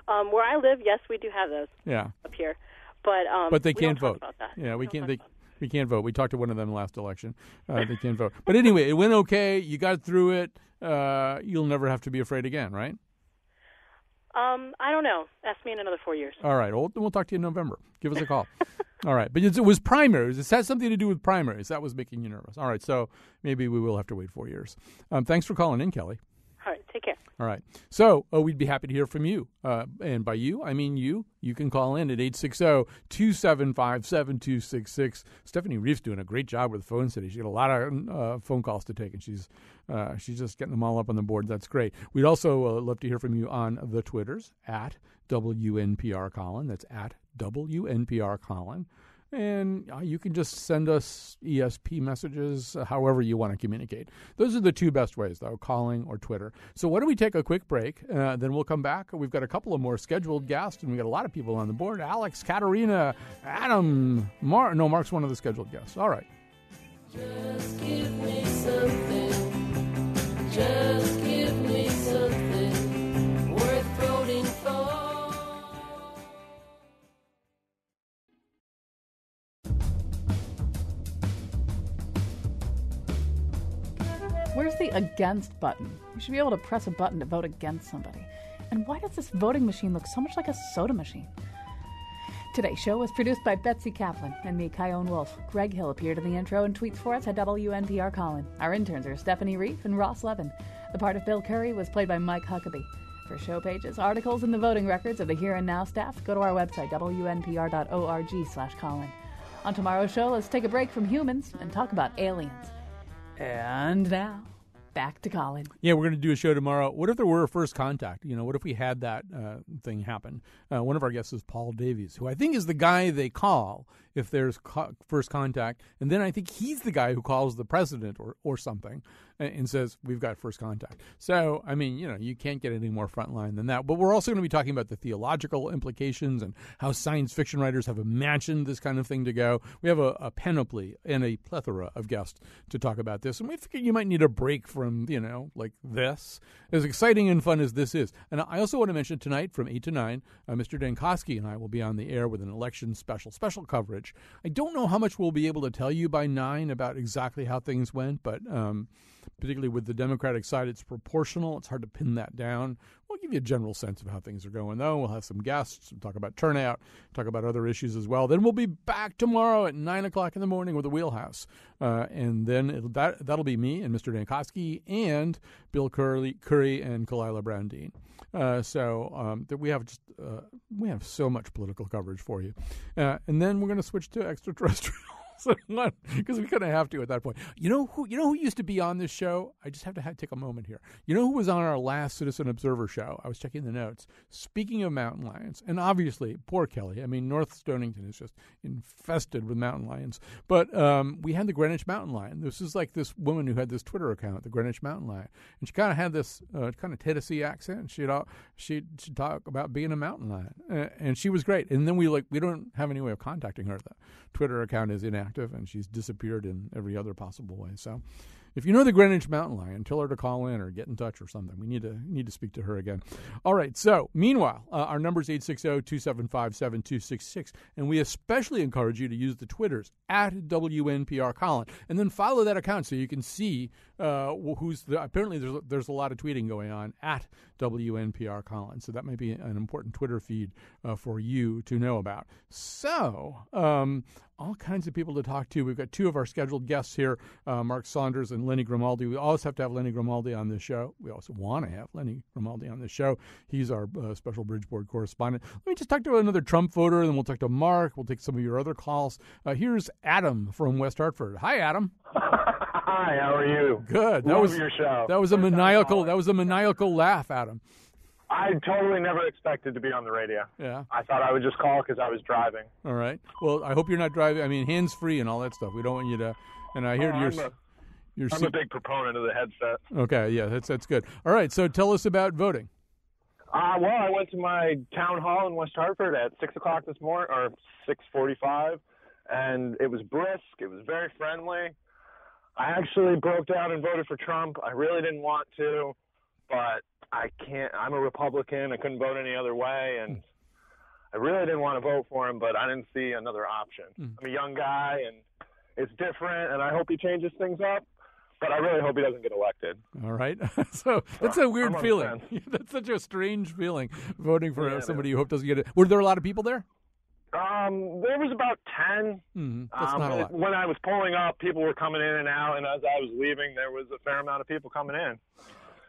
Um, where I live, yes, we do have those. Yeah. Up here. But um, but they can't vote. About that. Yeah, we, we can't they we can't vote. We talked to one of them last election. Uh, they can't vote. But anyway, it went okay. You got through it. Uh, you'll never have to be afraid again, right? Um, I don't know. Ask me in another four years. All right. Well, we'll talk to you in November. Give us a call. All right. But it was primaries. It has something to do with primaries. That was making you nervous. All right. So maybe we will have to wait four years. Um, thanks for calling in, Kelly. All right. Take care. All right. So oh, we'd be happy to hear from you. Uh, and by you, I mean you. You can call in at eight six zero, two seven five, seven two six six. Stephanie Reef's doing a great job with phones today. She's got a lot of uh, phone calls to take, and she's uh, she's just getting them all up on the board. That's great. We'd also uh, love to hear from you on the Twitters, at W N P R Colin. That's at W N P R Colin. And uh, you can just send us E S P messages, uh, however you want to communicate. Those are the two best ways, though, calling or Twitter. So why don't we take a quick break, uh, then we'll come back. We've got a couple of more scheduled guests, and we've got a lot of people on the board. Alex, Katarina, Adam, Mar- no, Mark's one of the scheduled guests. All right. Just give me something. Just give me something worth voting for. Where's the against button? You should be able to press a button to vote against somebody. And why does this voting machine look so much like a soda machine? Today's show was produced by Betsy Kaplan and me, Kyone Wolfe. Greg Hill appeared in the intro and tweets for us at W N P R Colin. Our interns are Stephanie Reif and Ross Levin. The part of Bill Curry was played by Mike Huckabee. For show pages, articles, and the voting records of the Here and Now staff, go to our website, W N P R dot org slash Colin. On tomorrow's show, let's take a break from humans and talk about aliens. And now, back to Colin. Yeah, we're going to do a show tomorrow. What if there were a first contact? You know, what if we had that uh, thing happen? Uh, one of our guests is Paul Davies, who I think is the guy they call if there's co- first contact. And then I think he's the guy who calls the president or, or something and, and says, we've got first contact. So, I mean, you know, you can't get any more frontline than that. But we're also going to be talking about the theological implications and how science fiction writers have imagined this kind of thing to go. We have a, a panoply and a plethora of guests to talk about this. And we figured you might need a break from, you know, like this, as exciting and fun as this is. And I also want to mention tonight from eight to nine, uh, Mister Dankowski and I will be on the air with an election special, special coverage. I don't know how much we'll be able to tell you by nine about exactly how things went, but um, particularly with the Democratic side, it's proportional. It's hard to pin that down. We'll give you a general sense of how things are going, though. We'll have some guests, talk about turnout, talk about other issues as well. Then we'll be back tomorrow at nine o'clock in the morning with the Wheelhouse. Uh, and then it'll, that, that'll be me and Mister Dankowski and Bill Curley, Curry and Kalila Brown-Dean. Uh, so um, that we have just, uh, we have so much political coverage for you. Uh, and then we're going to switch to extraterrestrials. Because we kind of have to at that point. You know who you know who used to be on this show? I just have to ha- take a moment here. You know who was on our last Citizen Observer show? I was checking the notes. Speaking of mountain lions, and obviously, poor Kelly. I mean, North Stonington is just infested with mountain lions. But um, we had the Greenwich Mountain Lion. This is like this woman who had this Twitter account, the Greenwich Mountain Lion. And she kind of had this uh, kind of Tennessee accent. She'd, all, she'd, she'd talk about being a mountain lion. Uh, and she was great. And then we like we don't have any way of contacting her. The Twitter account is inactive. And she's disappeared in every other possible way. So if you know the Greenwich Mountain Lion, tell her to call in or get in touch or something. We need to need to speak to her again. All right. So meanwhile, uh, our number is eight six zero, two seven five, seven two six six. And we especially encourage you to use the Twitters at W N P R Colin. And then follow that account so you can see uh, who's the, apparently there's, there's a lot of tweeting going on at W N P R Colin. So that might be an important Twitter feed uh, for you to know about. So um, all kinds of people to talk to. We've got two of our scheduled guests here, uh, Mark Saunders and Lenny Grimaldi. We always have to have Lenny Grimaldi on this show. We also want to have Lenny Grimaldi on this show. He's our uh, special Bridgeport correspondent. Let me just talk to another Trump voter, then we'll talk to Mark. We'll take some of your other calls. Uh, here's Adam from West Hartford. Hi, Adam. Hi, how are you? Good. That Love was your show. That was a First maniacal. That was a maniacal laugh, Adam. I totally never expected to be on the radio. Yeah. I thought I would just call because I was driving. All right. Well, I hope you're not driving. I mean, hands free and all that stuff. We don't want you to. And I hear oh, your. A, your I'm se- a big proponent of the headset. Okay. Yeah, that's that's good. All right. So tell us about voting. Uh, well, I went to my town hall in West Hartford at six o'clock this morning, or six forty-five, and it was brisk. It was very friendly. I actually broke down and voted for Trump. I really didn't want to, but I can't. I'm a Republican. I couldn't vote any other way, and I really didn't want to vote for him, but I didn't see another option. Mm. I'm a young guy, and it's different, and I hope he changes things up, but I really hope he doesn't get elected. All right. So that's a weird feeling. That's such a strange feeling, voting for yeah, somebody you hope doesn't get it. Were there a lot of people there? Um, there was about ten. Mm, that's um, not a lot. When I was pulling up, people were coming in and out, and as I was leaving, there was a fair amount of people coming in.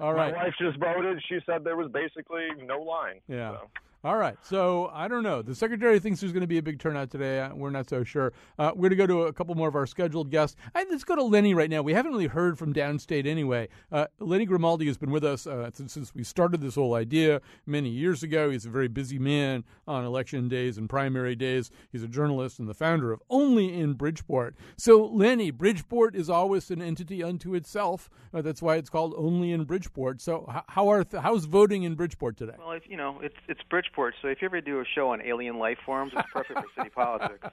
All right. My wife just voted. She said there was basically no line. Yeah. So. All right. So I don't know. The secretary thinks there's going to be a big turnout today. We're not so sure. Uh, we're going to go to a couple more of our scheduled guests. I, let's go to Lenny right now. We haven't really heard from downstate anyway. Uh, Lenny Grimaldi has been with us uh, since, since we started this whole idea many years ago. He's a very busy man on election days and primary days. He's a journalist and the founder of Only in Bridgeport. So, Lenny, Bridgeport is always an entity unto itself. Uh, that's why it's called Only in Bridgeport. So, how are th- how's voting in Bridgeport today? Well, if, you know, it's it's Bridgeport. Bridgeport, so if you ever do a show on alien life forms, it's perfect for city politics.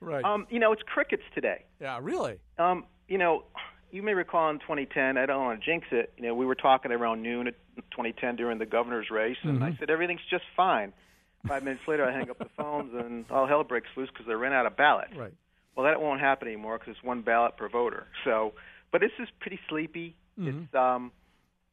Right. Um, you know, it's crickets today. Yeah, really? Um, you know, you may recall in twenty ten, I don't want to jinx it, you know, we were talking around noon at twenty ten during the governor's race, and mm-hmm. I said, everything's just fine. Five minutes later, I hang up the phones, and all hell breaks loose because they ran out of ballots. Right. Well, that won't happen anymore because it's one ballot per voter. So, but this is pretty sleepy. Mm-hmm. It's um,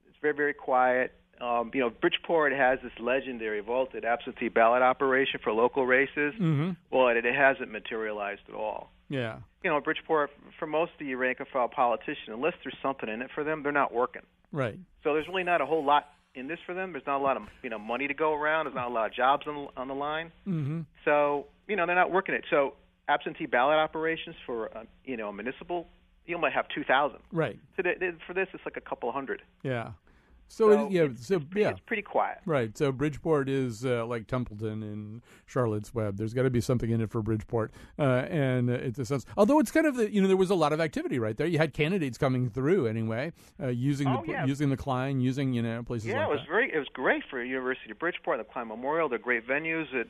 it's very, very quiet. Um, you know, Bridgeport has this legendary vaulted absentee ballot operation for local races. Mm-hmm. Well, it, it hasn't materialized at all. Yeah. You know, Bridgeport, for most of the rank-and-file politician, unless there's something in it for them, they're not working. Right. So there's really not a whole lot in this for them. There's not a lot of, you know, money to go around. There's not a lot of jobs on, on the line. Mm-hmm. So, you know, they're not working it. So absentee ballot operations for, a, you know, a municipal, you might have two thousand. Right. So they, they, for this, it's like a couple hundred. Yeah. So, so, it, yeah, it's, so it's pretty, yeah, it's pretty quiet. Right. So Bridgeport is uh, like Templeton in Charlotte's Web. There's got to be something in it for Bridgeport. Uh, and uh, it's a sense. Although it's kind of the, you know, there was a lot of activity right there. You had candidates coming through anyway, uh, using oh, the yeah. using the Klein, using you know places. Yeah, like it was that. very it was great for University of Bridgeport, the Klein Memorial. They're great venues. It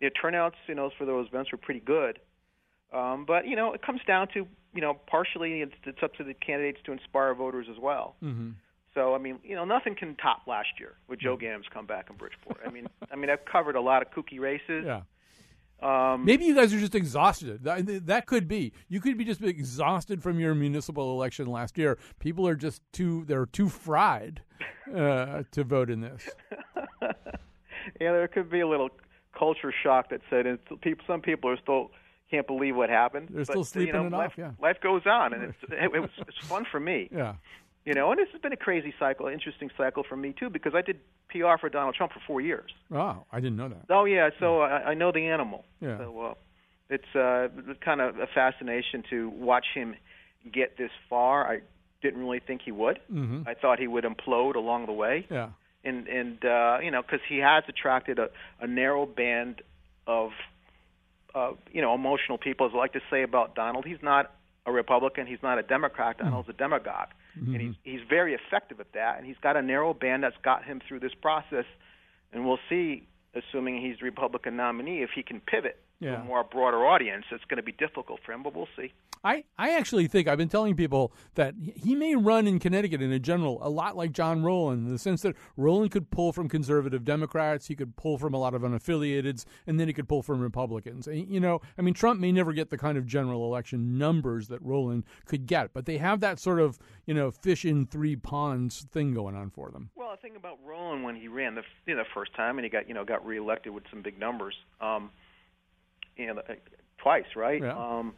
the turnouts, you know, for those events were pretty good. Um, but you know, it comes down to you know partially it's, it's up to the candidates to inspire voters as well. Mm-hmm. So I mean, you know, nothing can top last year with Joe Gamm's comeback in Bridgeport. I mean, I mean, I've covered a lot of kooky races. Yeah. Um, Maybe you guys are just exhausted. That, that could be. You could be just exhausted from your municipal election last year. People are just too they're too fried uh, to vote in this. Yeah, there could be a little culture shock that said it's, people, some people are still can't believe what happened. They're but, still sleeping you know, it life, off. Yeah. Life goes on, and it's, it, it was it's fun for me. Yeah. You know, and this has been a crazy cycle, an interesting cycle for me, too, because I did P R for Donald Trump for four years. Wow, I didn't know that. Oh, yeah, so yeah. I, I know the animal. Yeah. So uh, it's uh, kind of a fascination to watch him get this far. I didn't really think he would. Mm-hmm. I thought he would implode along the way. Yeah. And, and uh, you know, because he has attracted a, a narrow band of, uh, you know, emotional people. As I like to say about Donald, he's not a Republican. He's not a Democrat. Donald's mm-hmm. a demagogue. Mm-hmm. And he's, he's very effective at that, and he's got a narrow band that's got him through this process. And we'll see, assuming he's the Republican nominee, if he can pivot yeah. to a more broader audience. It's going to be difficult for him, but we'll see. I, I actually think I've been telling people that he may run in Connecticut in a general a lot like John Rowland, in the sense that Rowland could pull from conservative Democrats, he could pull from a lot of unaffiliateds, and then he could pull from Republicans. And, you know, I mean, Trump may never get the kind of general election numbers that Rowland could get, but they have that sort of, you know, fish in three ponds thing going on for them. Well, the thing about Rowland when he ran the you know, first time and he got, you know, got reelected with some big numbers, um, you know, twice, right? Yeah. Um,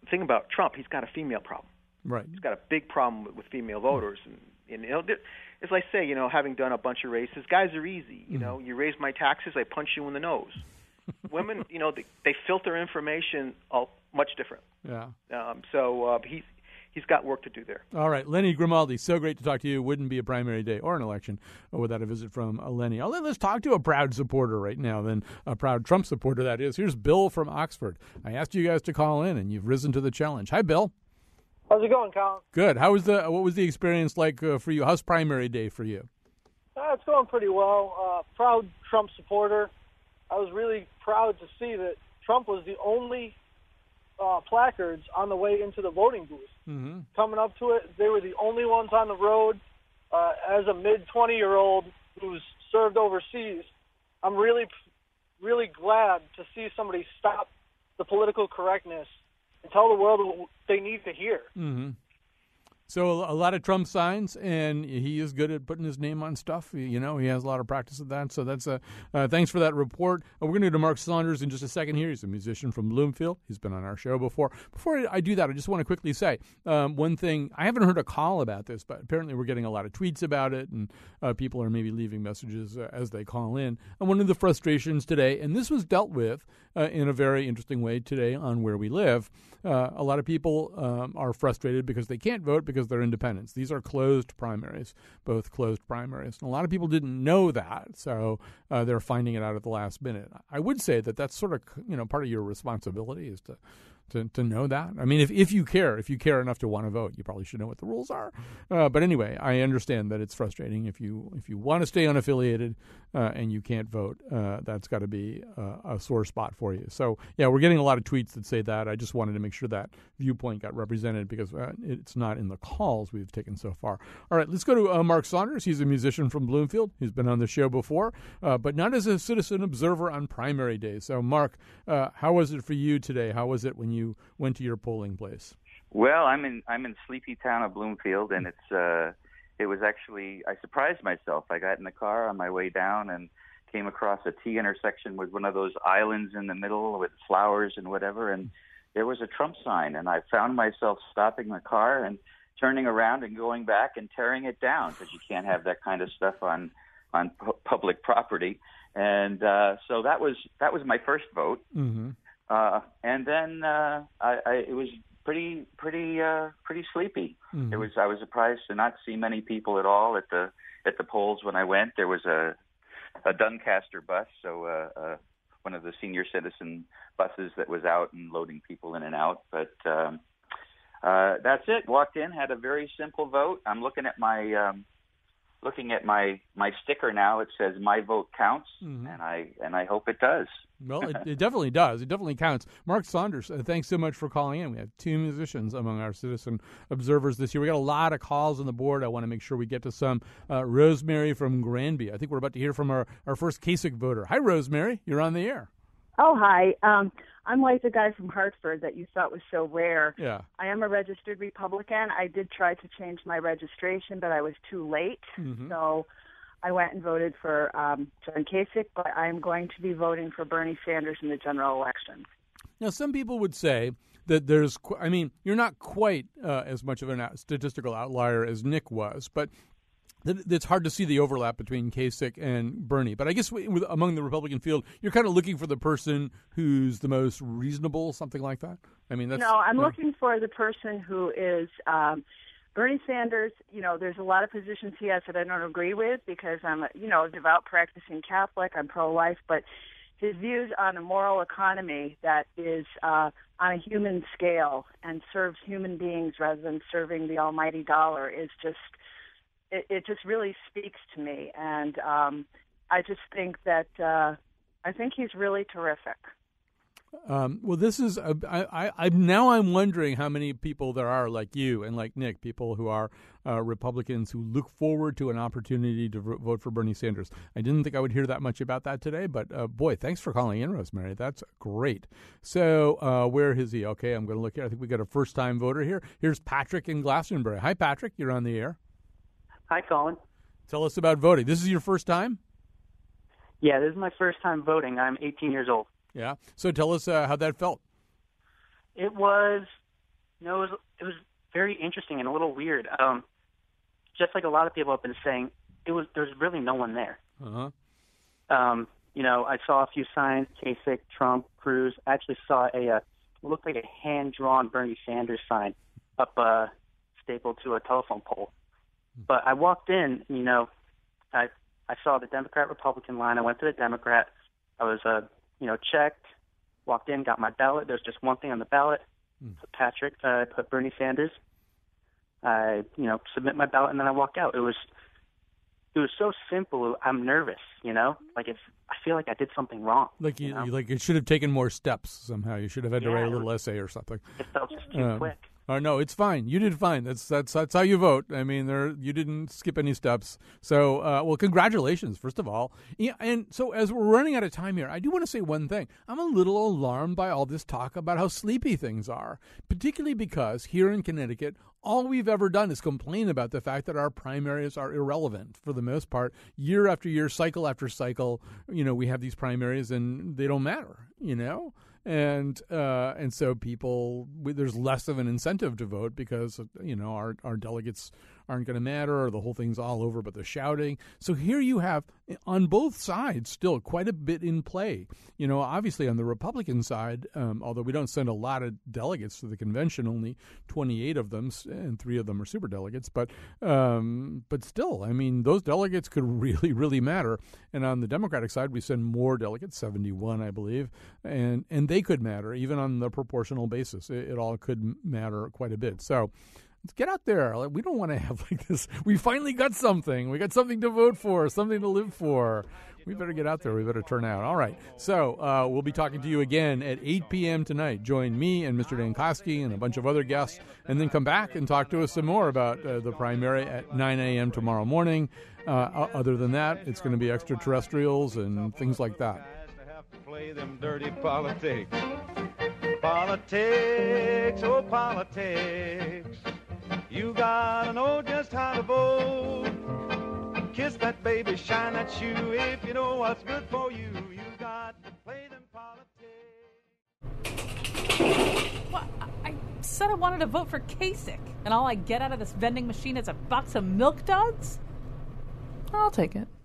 The thing about Trump, he's got a female problem. Right. He's got a big problem with, with female voters. And, and you know, as I say, you know, having done a bunch of races, guys are easy. You mm-hmm. know, you raise my taxes, I punch you in the nose. Women, you know, they, they filter information all much different. Yeah. Um, so uh, he's he's got work to do there. All right, Lenny Grimaldi, so great to talk to you. Wouldn't be a primary day or an election without a visit from Lenny. Let's talk to a proud supporter right now, then a proud Trump supporter that is. Here's Bill from Oxford. I asked you guys to call in, and you've risen to the challenge. Hi, Bill. How's it going, Colin? Good. How was the? What was the experience like uh, for you? How's primary day for you? Uh, it's going pretty well. Uh, proud Trump supporter. I was really proud to see that Trump was the only Uh, placards on the way into the voting booth. Mm-hmm. Coming up to it, they were the only ones on the road. Uh, as a mid-twenty-year-old who's served overseas, I'm really, really glad to see somebody stop the political correctness and tell the world what they need to hear. Mm-hmm. So a lot of Trump signs, and he is good at putting his name on stuff. You know, he has a lot of practice at that. So that's a uh, thanks for that report. Uh, we're going to go to Mark Saunders in just a second here. He's a musician from Bloomfield. He's been on our show before. Before I do that, I just want to quickly say um, one thing. I haven't heard a call about this, but apparently we're getting a lot of tweets about it, and uh, people are maybe leaving messages uh, as they call in. And one of the frustrations today, and this was dealt with uh, in a very interesting way today on Where We Live, uh, a lot of people um, are frustrated because they can't vote because Because they're independents. These are closed primaries, both closed primaries. And a lot of people didn't know that, so uh, they're finding it out at the last minute. I would say that that's sort of, you know, part of your responsibility is to to, to know that. I mean, if, if you care, if you care enough to want to vote, you probably should know what the rules are. Uh, but anyway, I understand that it's frustrating. If you if you want to stay unaffiliated uh, and you can't vote, uh, that's got to be uh, a sore spot for you. So, yeah, we're getting a lot of tweets that say that. I just wanted to make sure that viewpoint got represented because uh, it's not in the calls we've taken so far. All right, let's go to uh, Mark Saunders. He's a musician from Bloomfield. He's been on the show before, uh, but not as a citizen observer on primary day. So, Mark, uh, how was it for you today? How was it when you went to your polling place? Well, I'm in I'm in sleepy town of Bloomfield, and it's uh, it was actually, I surprised myself. I got in the car on my way down and came across a T intersection with one of those islands in the middle with flowers and whatever, and there was a Trump sign, and I found myself stopping the car and turning around and going back and tearing it down because you can't have that kind of stuff on on pu- public property. And uh, so that was that was my first vote. Mm-hmm. Uh, and then uh, I, I, it was pretty, pretty, uh, pretty sleepy. Mm-hmm. It was. I was surprised to not see many people at all at the at the polls when I went. There was a a Doncaster bus, so uh, uh, one of the senior citizen buses that was out and loading people in and out. But um, uh, that's it. Walked in, had a very simple vote. I'm looking at my um, looking at my, my sticker now. It says "My vote counts," mm-hmm. and I and I hope it does. Well, it, it definitely does. It definitely counts. Mark Saunders, uh, thanks so much for calling in. We have two musicians among our citizen observers this year. We got a lot of calls on the board. I want to make sure we get to some. Uh, Rosemary from Granby. I think we're about to hear from our, our first Kasich voter. Hi, Rosemary. You're on the air. Oh, hi. Um, I'm like the guy from Hartford that you thought was so rare. Yeah. I am a registered Republican. I did try to change my registration, but I was too late. Mm-hmm. So I went and voted for um, John Kasich, but I'm going to be voting for Bernie Sanders in the general election. Now, some people would say that there's, qu- I mean, you're not quite uh, as much of a statistical outlier as Nick was, but th- it's hard to see the overlap between Kasich and Bernie. But I guess w- with, among the Republican field, you're kind of looking for the person who's the most reasonable, something like that? I mean, that's... No, I'm you know. looking for the person who is... Um, Bernie Sanders, you know, there's a lot of positions he has that I don't agree with because I'm, a, you know, a devout practicing Catholic, I'm pro-life, but his views on a moral economy that is uh, on a human scale and serves human beings rather than serving the almighty dollar is just, it, it just really speaks to me. And um, I just think that, uh, I think he's really terrific. Um, well, this is a, I, I, I, now I'm wondering how many people there are like you and like Nick, people who are uh, Republicans who look forward to an opportunity to v- vote for Bernie Sanders. I didn't think I would hear that much about that today, but uh, boy, thanks for calling in, Rosemary. That's great. So uh, where is he? Okay, I'm going to look here. I think we got a first-time voter here. Here's Patrick in Glastonbury. Hi, Patrick. You're on the air. Hi, Colin. Tell us about voting. This is your first time? Yeah, this is my first time voting. I'm eighteen years old. Yeah. So tell us uh, how that felt. It was, you know, it was, it was very interesting and a little weird. Um, just like a lot of people have been saying, it was there's really no one there. Uh-huh. Um, you know, I saw a few signs: Kasich, Trump, Cruz. I actually saw a uh, looked like a hand-drawn Bernie Sanders sign up uh, stapled to a telephone pole. But I walked in, you know, I I saw the Democrat-Republican line. I went to the Democrat. I was a uh, You know, checked, walked in, got my ballot. There's just one thing on the ballot. Mm. Put Patrick, uh, put Bernie Sanders. I, you know, submit my ballot, and then I walk out. It was, it was so simple. I'm nervous, you know. Like if I feel like I did something wrong. Like you, you know? Like it should have taken more steps somehow. You should have had to yeah, write a little essay or something. It felt just too um, quick. Oh, no, it's fine. You did fine. That's that's that's how you vote. I mean, there you didn't skip any steps. So, uh, well, congratulations, first of all. Yeah, and so as we're running out of time here, I do want to say one thing. I'm a little alarmed by all this talk about how sleepy things are, particularly because here in Connecticut, all we've ever done is complain about the fact that our primaries are irrelevant for the most part. Year after year, cycle after cycle, you know, we have these primaries and they don't matter, you know? And uh, and so people, there's less of an incentive to vote because, you know, our, our delegates aren't going to matter, or the whole thing's all over, but they're shouting. So here you have on both sides still quite a bit in play. You know, obviously on the Republican side, um, although we don't send a lot of delegates to the convention, only twenty-eight of them, and three of them are superdelegates, but um, but still, I mean, those delegates could really, really matter. And on the Democratic side, we send more delegates, seventy-one, I believe, and, and they could matter, even on the proportional basis. It, it all could matter quite a bit. So let's get out there. We don't want to have like this. We finally got something. We got something to vote for, something to live for. We better get out there. We better turn out. All right. So uh, we'll be talking to you again at eight p.m. tonight. Join me and Mister Dankoski and a bunch of other guests, and then come back and talk to us some more about uh, the primary at nine a.m. tomorrow morning. Uh, other than that, it's going to be extraterrestrials and things like that. To have to play them dirty politics. Politics, oh, politics. You gotta know just how to vote. Kiss that baby, shine that shoe. If you know what's good for you, you got to play them politics. Well, I said I wanted to vote for Kasich, and all I get out of this vending machine is a box of milk duds? I'll take it.